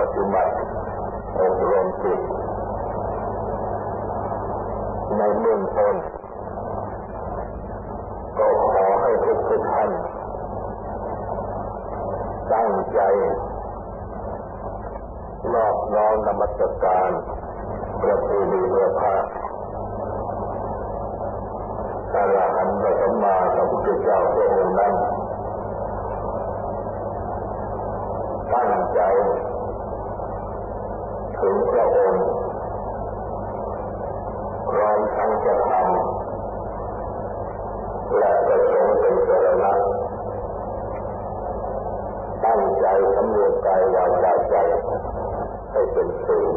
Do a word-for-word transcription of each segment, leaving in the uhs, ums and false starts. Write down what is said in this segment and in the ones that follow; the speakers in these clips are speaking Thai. ปฏิบัติอบรมจิตในเบื้องต้นก็ขอให้ทุกท่านตั้งใจรอบน้อมนมัสการประเพณีเมื่อพระอรหันตสัมมาสัมพุทธเจ้าพระองค์นั้นตั้งใจถึงพระองค์พร้อมทั้งจะทำและประสงค์เป็นสรณะตั้งใจสำรวจกายวาจาใจให้เป็นศีล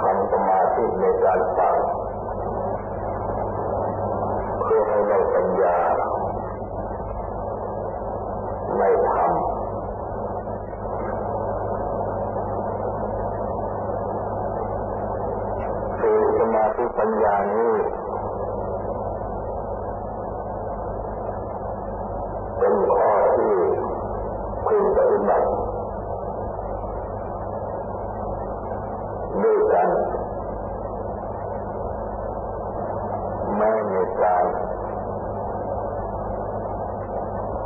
ทำสมาธิในการฟังเพื่อให้ได้ปัญญาในธรรมคือสมาธิปัญญานี้เป็นข้อที่พึงปฏิบัติด้วยกันไม่มีการ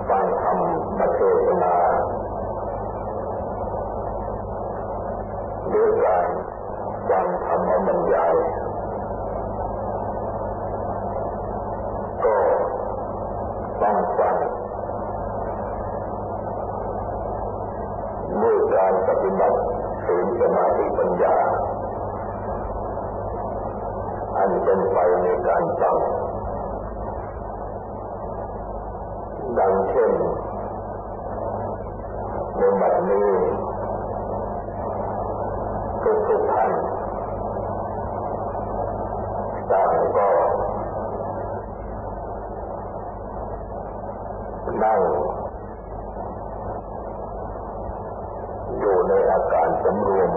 ฟังธรรมเทศนาด้วยการฟังธรรมบรรยายก็ต้องฟังด้วยการปฏิบัติศีลสมาธิปัญญาอันเป็นไปในการฟังดังเช่นในบัดนี้ทุกทุกท่านต่างก็นั่งอยู่ในอาการสำรวม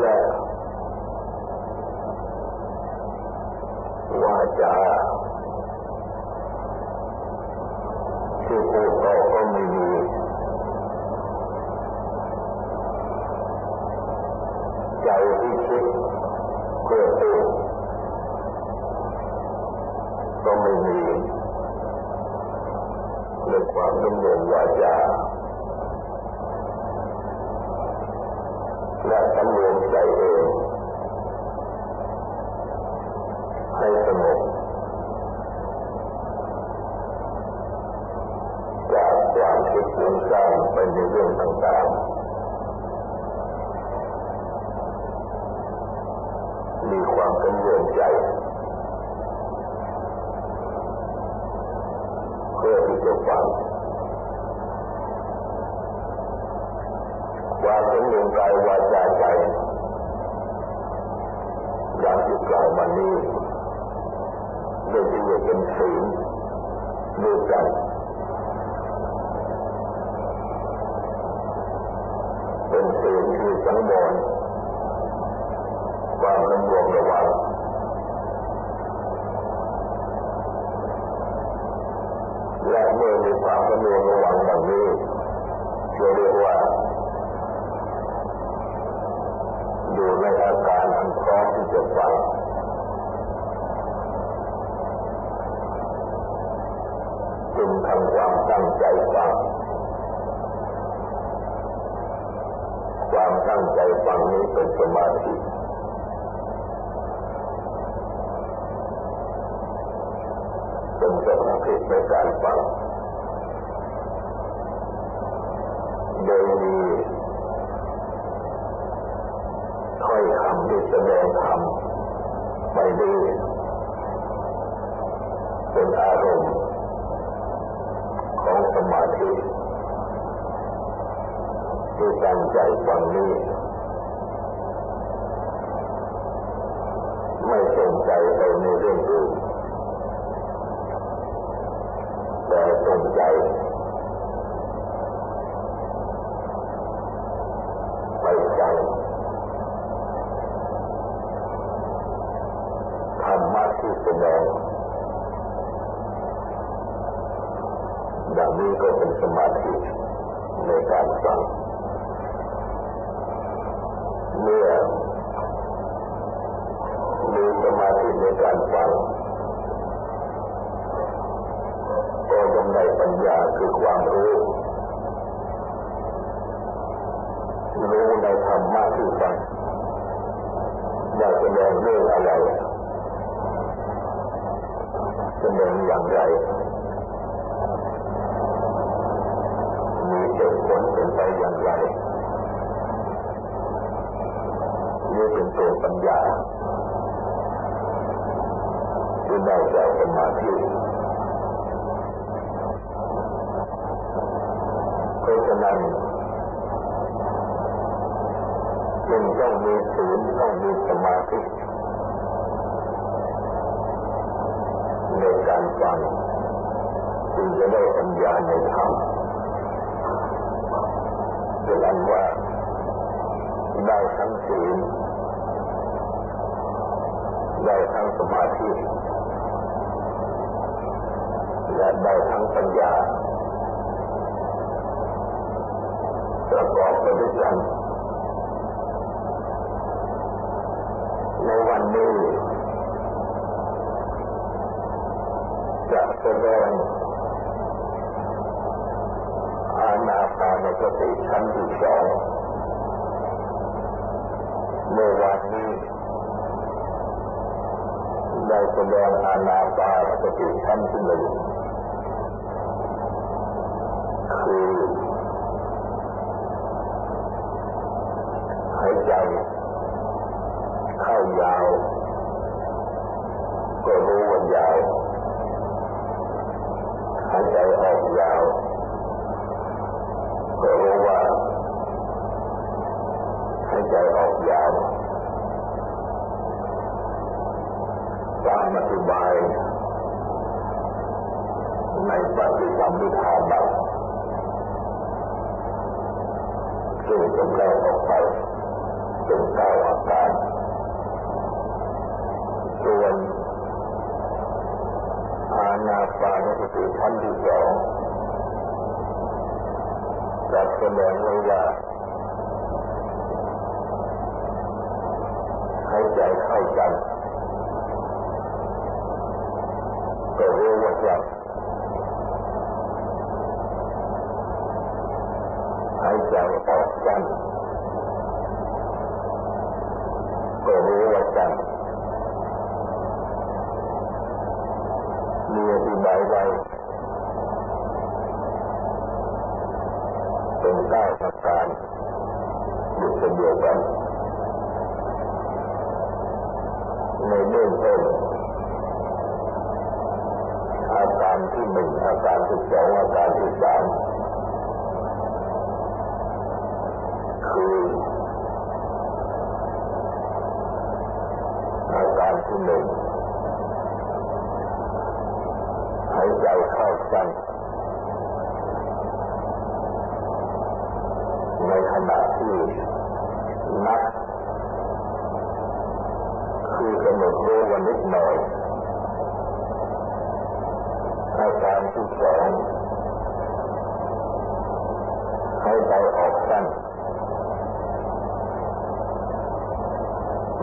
และวาจาที่พูดเราก็ไม่มีใจที่คิดเพื่อพูดก็ไม่มีในความสำรวมวาจาและสำรวมใจเองให้สงบจากความคิดเรื่องสร้างไปในเรื่องต่างๆมีความสำรวมใจเพื่อที่จะฟังความสำรวมกายวาจาใจอย่างที่กล่าวมานี้โดยที่จะเป็นศีลด้วยกันเป็นศีลคือสังวรความสำรวมระวังและเมื่อมีความสำรวมระวังดังนี้จะเรียกว่าอยู่ในอาการอันพร้อมที่จะฟังจึงทำความตั้งใจฟังความตั้งใจฟังนี้เป็นสมาธิเป็นสมาธิในการฟังโดยมีค่อยคำที่แสดงคำไปด้วยเป็นอารมณ์ของสมาธิที่ตั้งใจฟังนี้ไม่สนใจไปในเรื่องอื่นแต่สนใจไปฟังธรรมะที่แสดง ดังนี้ก็เป็นสมาธิในการฟังเมื่อมีสมาธิในการฟังก็ย่อมได้ปัญญาคือความรู้รู้ในธรรมะที่ฟังได้แสดงเรื่องอะไรแสดงอย่างไรมีเหตุผลเป็นไปอย่างไรนี่เป็นตัวปัญญาที่ได้จากสมาธิเพราะฉะนั้นจึงต้องมีศีลต้องมีสมาธิในการฟังจึงจะได้ปัญญาในธรรมเป็นอันว่าได้ทั้งศีลได้ทั้งสมาธิและได้ทั้งปัญญาประกอบไปด้วยกันในวันนี้จะแสดงอานาปานสติชั้นที่สองในวันนี้ได้แสดงอานาปานสติชั้นที่หนึ่งคือหายใจเข้ายาวก็รู้ว่ายาวหายใจออกยาวก็รู้ว่าหายใจออกยาวตามอธิบายในปฏิสัมภิทาบทซึ่งจำแนกออกไปเป็นเก้าอาการส่วนอานาปานสติขั้นที่สองจะแสดงไว้ว่าหายใจเข้าสั้นก็รู้ว่าสั้นหายใจออกสั้นก็รู้ว่าสั้นมีอธิบายไว้เป็นเก้าประการอยู่เช่นเดียวกันในเบื้องต้นอาการที่หนึ่งอาการที่สองอาการที่สามคืออาการที่หนึ่งหายใจเข้าสั้นในขณะที่นับคือกำหนดรู้ว่านิดหน่อยอาการที่สองหายใจออกสั้น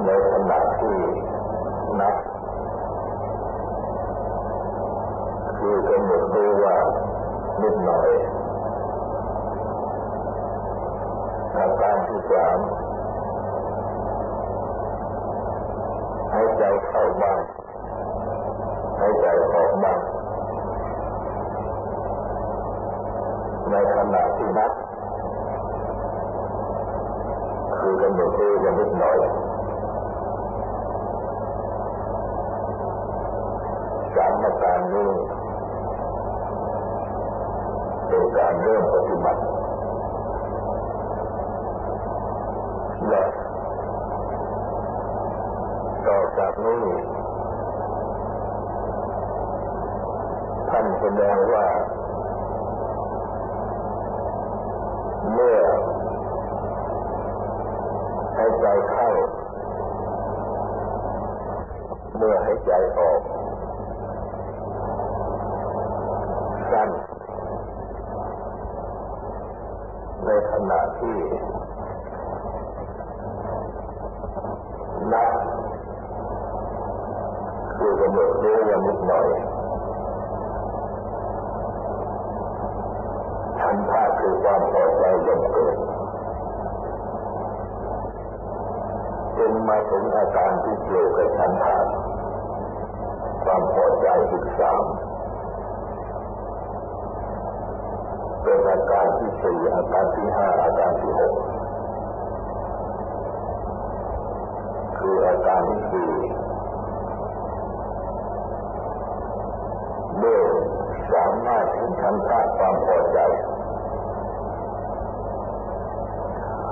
ในขณะที่นับคือกำหนดรู้ว่านิดหน่อยอาการที่สามหายใจเข้าบ้างหายใจออกบ้างในขณะที่นับคือกำหนดรู้ว่านิดหน่อยสามอาการนี้เป็นการเริ่มปฏิบัติและต่อจากนี้ท่านแสดงว่าเมื่อหายใจเข้าเมื่อหายใจออกสั้น ในขณะที่นับคือกำหนดเรื่องนิดหน่อยทันท่าคือความพอใจย่อมเกิดจนมาถึงอาการที่เกี่ยวกับทันท่าความพอใจที่สามเป็นอาการที่สี่อาการที่ห้าอาการที่หกคืออาการที่สี่เมื่อสามารถเห็นทันท่าความพอใจ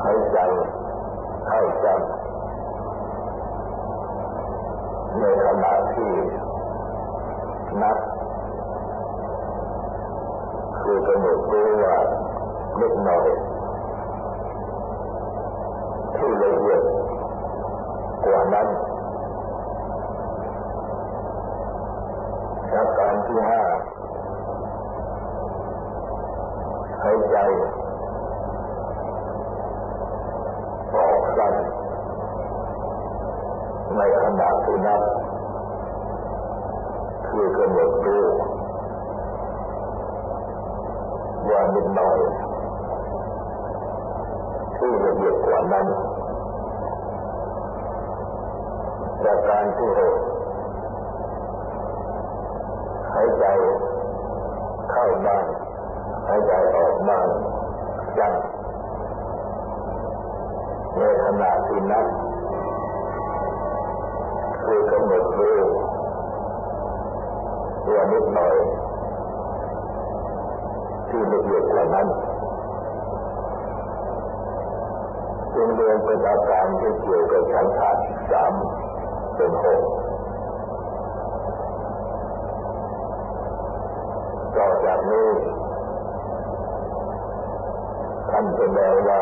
ให้ใจเข้าใจในขณะที่นับคือกำหนดรู้ว่าเล็กน้อยที่ละเอียดกว่านั้นอาการที่ห้าให้ใจออกสั้นในขณะที่นับคือกำหนดรู้ว่านิดหน่อยที่ละเอียดกว่านั้นจากการที่หกหายใจเข้าบ้างหายใจออกบ้างจังในขณะที่นับคือกำหนดรู้ว่านิดหน่อยที่ละเอียดกว่านั้นจึงเรียนเป็นอาการที่เกี่ยวกับสังขารสามเป็นหกต่อจากนี้ท่านจะแปลว่า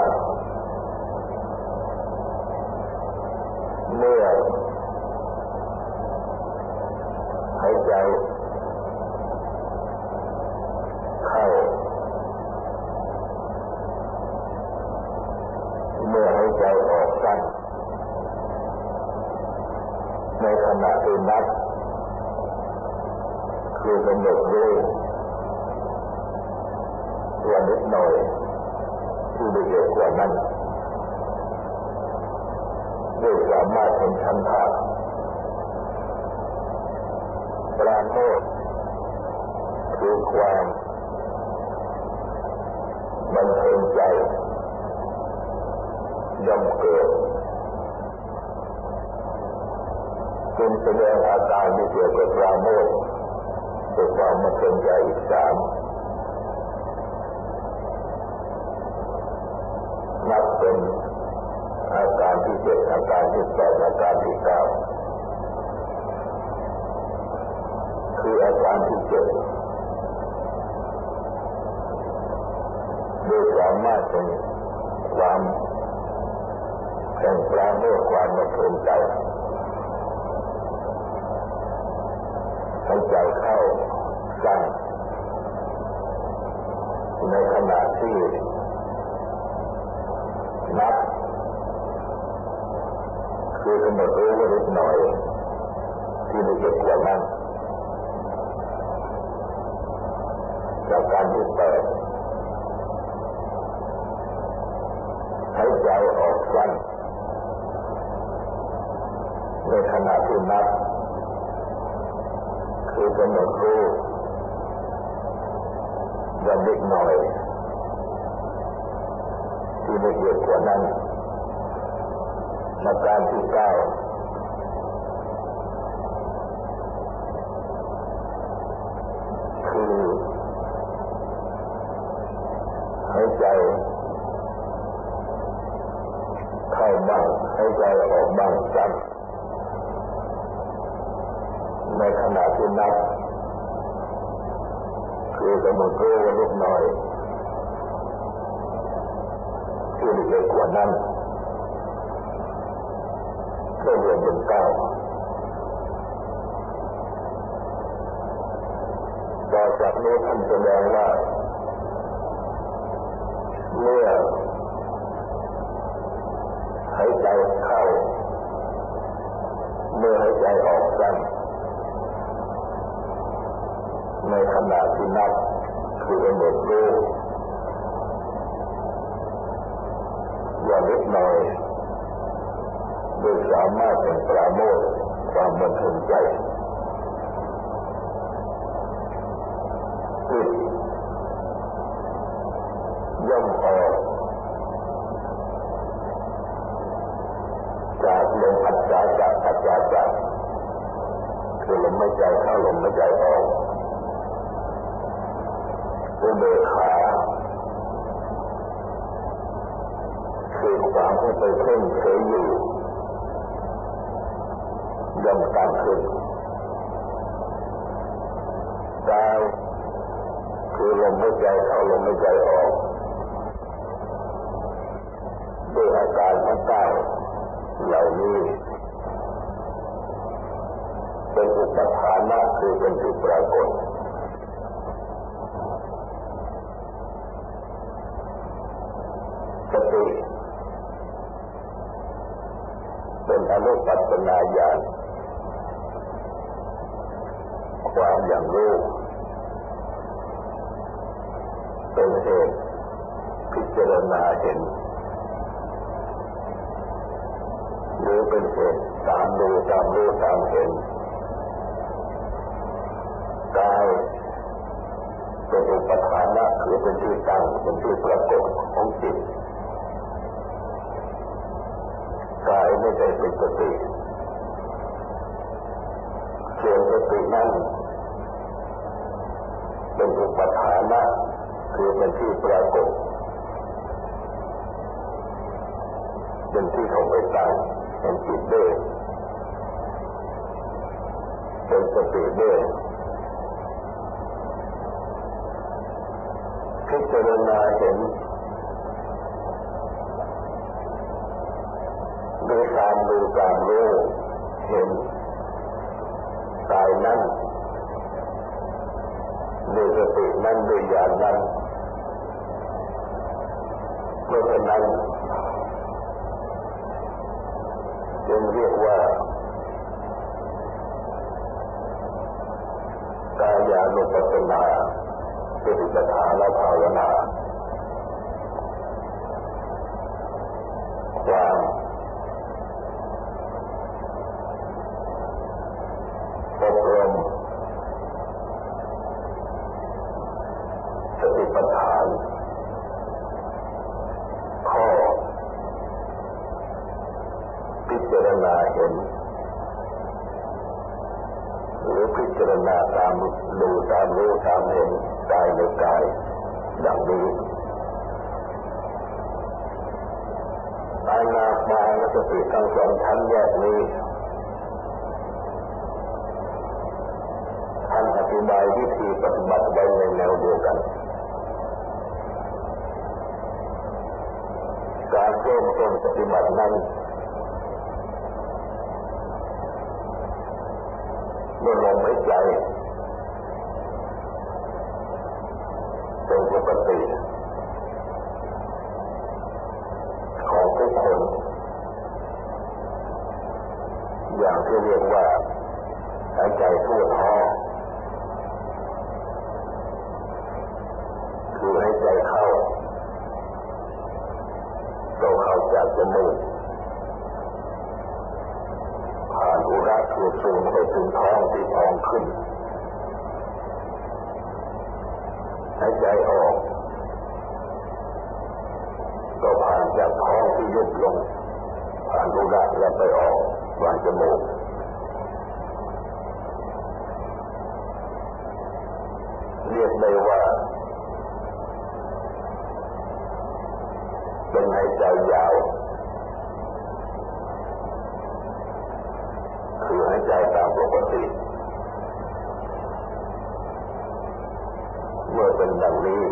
เมื่อหายใจเข้าเมื่อหายใจออกสั้นในขณะที่นับคือกำหนดรู้ว่านิดหน่อยที่ละเอียดกว่านั้นได้สามารถเป็นชั้นภาพปราโมทย์คือความบันเทิงใจย่อมเกิดจึงแสดงอาการที่เกี่ยวกับปราโมทย์คือความบันเทิงใจอีกสามนับเป็นอาการที่เจ็ดอาการที่แปดอาการที่เก้าคืออาการที่เจ็ดโดยสามารถเป็นความแข่งปราโมทย์ความบันเทิงใจให้ใจเข้าสั้นในขณะที่นับคือกำหนดรู้ว่านิดหน่อยที่ละเอียดกว่านั้นจากการที่เปิดหายใจออกสั้นในขณะที่นับคือกำหนดรู้ว่านิดหน่อยที่ละเอียดกว่านั้นอาการที่เก้าคือหายใจเข้าบ้างหายใจออกบ้างสั้นในขณะที่นับคือกำหนดรู้ว่านิดหน่อยที่ละเอียดกว่านั้นก็รวมเป็นเก้าต่อจากนี้ท่านแสดงว่า เมื่อหายใจเข้าเมื่อหายใจออกสั้นในขณะที่นับคือกำหนดรู้ว่าเล็กน้อยโดยสามารถเป็นปราโมทย์ความบันเทิงใจจิตย่อมออกจากลมอัจฉริยะอัจฉริยะคือลมหายใจเข้าลมหายใจออกอุเบกขาคือความเข้าไปเพ่งเฉยอยู่ย่อมตั้งขึ้นกายคือลมหายใจเข้าลมหายใจออกด้วยอาการทั้งเก้าเหล่านี้เป็นอุปทานะคือเป็นที่ปรากฏสติเป็นอนุปัสสนาญาณความอย่างรู้เป็นเหตุพิจารณาเห็นหรือเป็นเหตุตามดูตามรู้ตามเห็นกายเป็นอุปทานะคือเป็นที่ตั้งเป็นที่ประกอบของจิตกายไม่ใช่เป็นสติส่วนสตินั้นเป็นอุปทานะคือเป็นที่ปรากฏเป็นที่เข้าไปตั้งเป็นจิตด้วยเป็นสติด้วยพิจารณาเห็นโดยการดูการรู้เห็นกายนั้นโดยสตินั้นโดยญาณนั้นเพราะฉะนั้นจึงเรียกว่ากายานุปัสสนาสติปัฏฐานภาวนาความอบรมสติปัฏฐานข้อพิจารณาเห็นหรือพิจารณาตามดูตามรู้ตามเห็นกายในกายดังนี้อานาปานสติทั้งสองชั้นแยกนี้ท่านอธิบายวิธีปฏิบัติไว้ในแนวเดียวกันการเริ่มต้นปฏิบัตินั้นด้วยลมหายใจเป็นปกติของทุกคนอย่างที่เรียกว่าหายใจทั่วท้องคือหายใจเข้าเราเข้าจากจมูกผ่านอุระคือสูงไปถึงท้องที่ท้องขึ้นหายใจออกก็ผ่านจากท้องที่ยุบลงผ่านอุระแล้วไปออกผ่านจมูกเรียกได้ว่าเป็นหายใจยาวคือหายใจตามปกติเมื่อเป็นดังนี้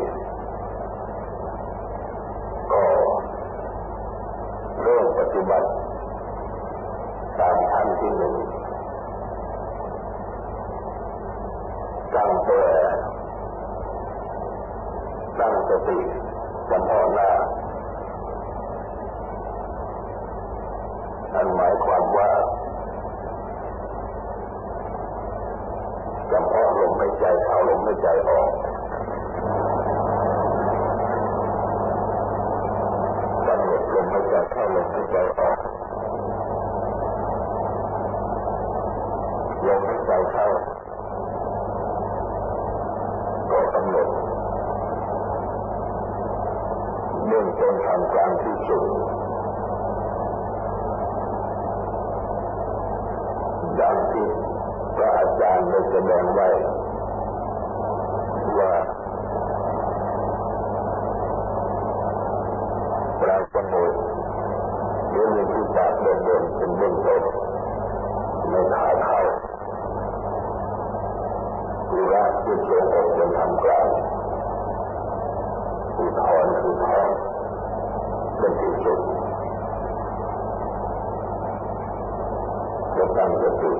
ก็เริ่มปฏิบัติตามขั้นที่หนึ่งตั้งแต่ตั้งสติจำเพาะหน้า ซึ่งเป็นทางการที่สุดดังที่พระอาจารย์ได้แสดงไว้ว่าปรากฏโดยเรื่องที่ปรากฏโดยเป็นเรื่องต้นในขาเข้าคือรักที่ทรงออกเป็นทางการอุทธรณ์อุทธรณ์เป็นที่สุดจะตั้งสติ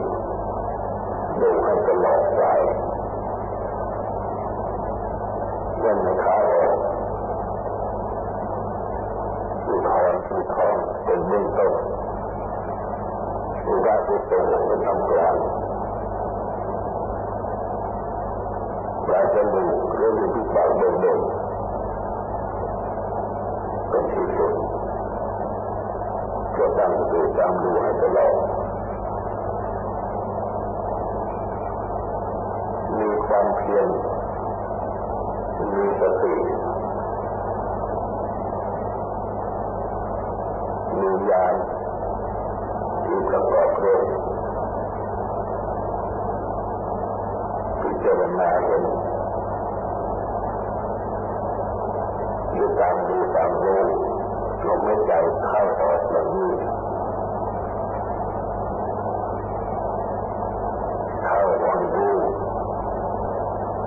ดูให้ตลอดใจเล่นในขาออกอุทธรณ์อุทธรณ์เป็นเรื่องต้นคือรักที่ทรงออกเป็นทางการเราจะดูเรื่องที่ปรากฏโดยเป็นที่สุดจะตั้งดูตามดูให้ตลอดมีความเพียรมีสติมีญาณที่ประกอบด้วยพิจารณาเห็นดูตามดูตามรู้ลมหายใจเข้าออกแบบนี้เข้าออกรู้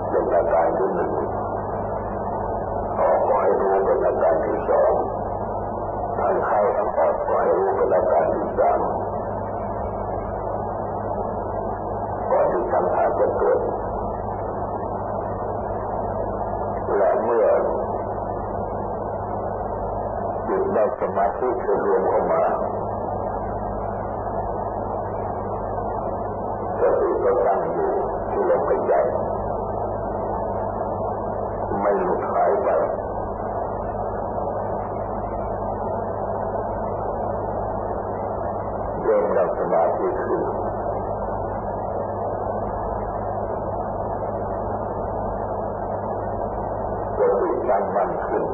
เป็นอาการที่หนึ่งออกก็ให้รู้เป็นอาการที่สองทั้งเข้าทั้งออกก็ให้รู้เป็นอาการที่สามก่อนที่สังขารจะเกิดและเมื่อจิตได้สมาธิจะรวมออกมาสติก็ตั้งอยู่ที่ลมหายใจไม่หลุดหายไปเริ่มรับสมาธิขึ้นสติตั้งมั่นขึ้น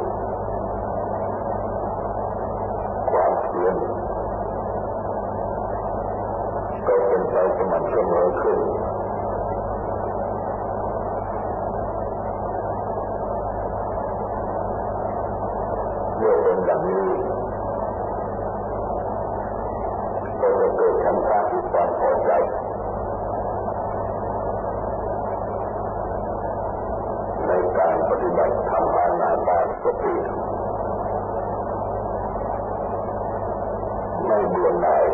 ก็เป็นไปสม่ำเสมอขึ้นเมื่อเป็นดังนี้ก็จะเกิดฉันทะคือความพอใจในการปฏิบัติธรรมอานาปานสติไม่เบื่อหน่าย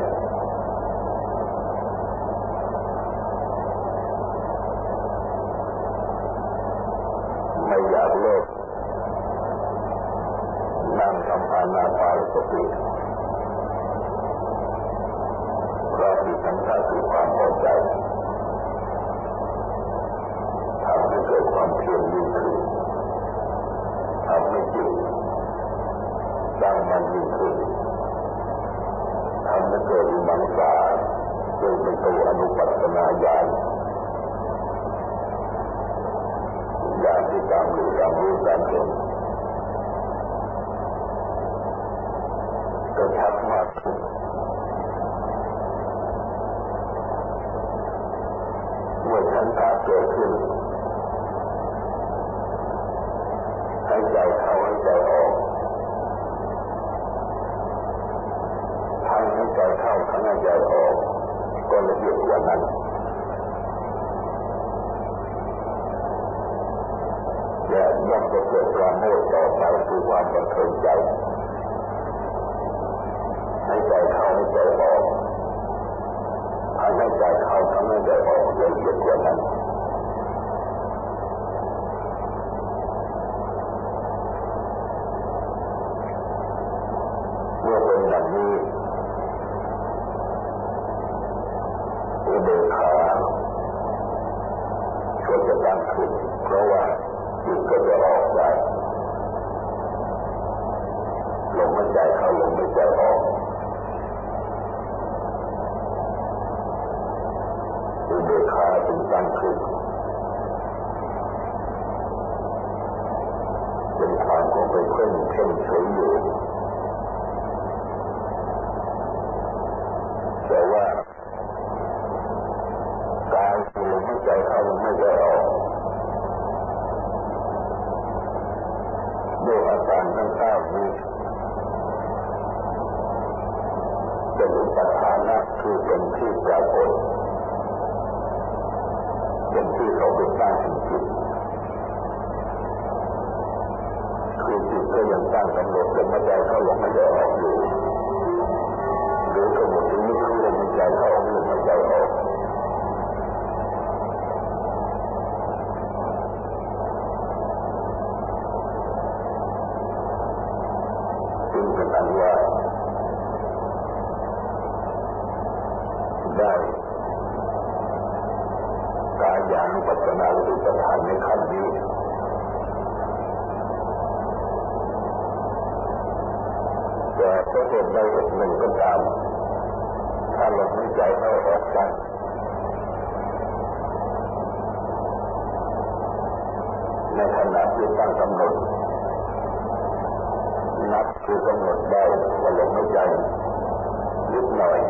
ไม่อยากเลิกนั่งทำอานาปานสติเพราะมีสัมผัสถึงความพอใจทำให้เกิดความเพียรยิ่งขึ้นทำให้จิตตั้งมั่นยิ่งขึ้นทำให้เกิดวิมังสาซึ่งเป็นตัวอนุปัสสนาญาณญาณที่ตามรู้ตามรู้ตามเห็นก็ชัดมากขึ้นเมื่อฉันทะเกิดขึ้นให้ใจเข้าให้ใจออกทั้งใจเข้าทั้งใจออกก็ละเอียดกว่านั้นและย่อมจะเกิดความโมทต่อไปคือความบันเทิงใจให้ใจเข้าให้ใจออกทั้งใจเข้าทั้งใจออกละเอียดกว่านั้นเมื่อเป็นอย่างนี้เดินขาก็จะตั้งขึ้นเพราะว่าจิตก็จะออกได้ลมหายใจเข้าลมหายใจออกเดินขาจึงตั้งขึ้น เป็นฐานของไปเพ่งเพ่งเฉยอยู่แต่ว่ากายคือลมหายใจเข้าไม่ได้ออกด้วยอาการทั้งเก้านี้เป็นอุปทานะคือเป็นที่ปรากฏเป็นที่เราไปตั้งจิตคือจิตก็ยังตั้งกำหนดลมหายใจเข้าลมหายใจออกอยู่หรือกำหนดที่นี่คือลมหายใจเข้าลมหายใจออกจึงเป็นอันว่าได้กายานุปัสสนาหรือปัฏฐานในขั้นนี้แต่ถ้าเกิดได้เหตุหนึ่งก็ตามถ้าลมหายใจเข้าออกสั้นในขณะที่ตั้งกำหนดนับคือกำหนดได้ว่าลมหายใจนิดหน่อย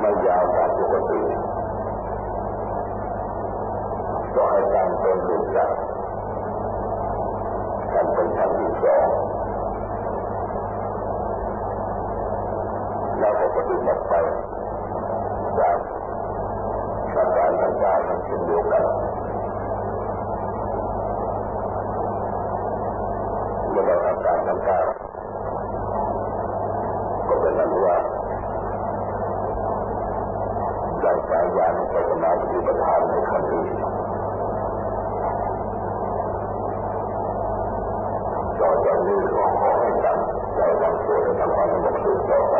ไม่ยาวตามปกติก็ให้ตั้งต้นหลุดจากการเป็นขั้นที่สองแล้วก็ปฏิบัติไปจากอาการต่างๆนั้นเช่นเดียวกันเมื่ออาการต่างๆเป็นอันว่าได้กายานุปัสสนาหรือปัฏฐานในขั้นนี้ต่อจากนี้ขอให้ตั้งใจตั้งตัวและทำความสงบสุขต่อไป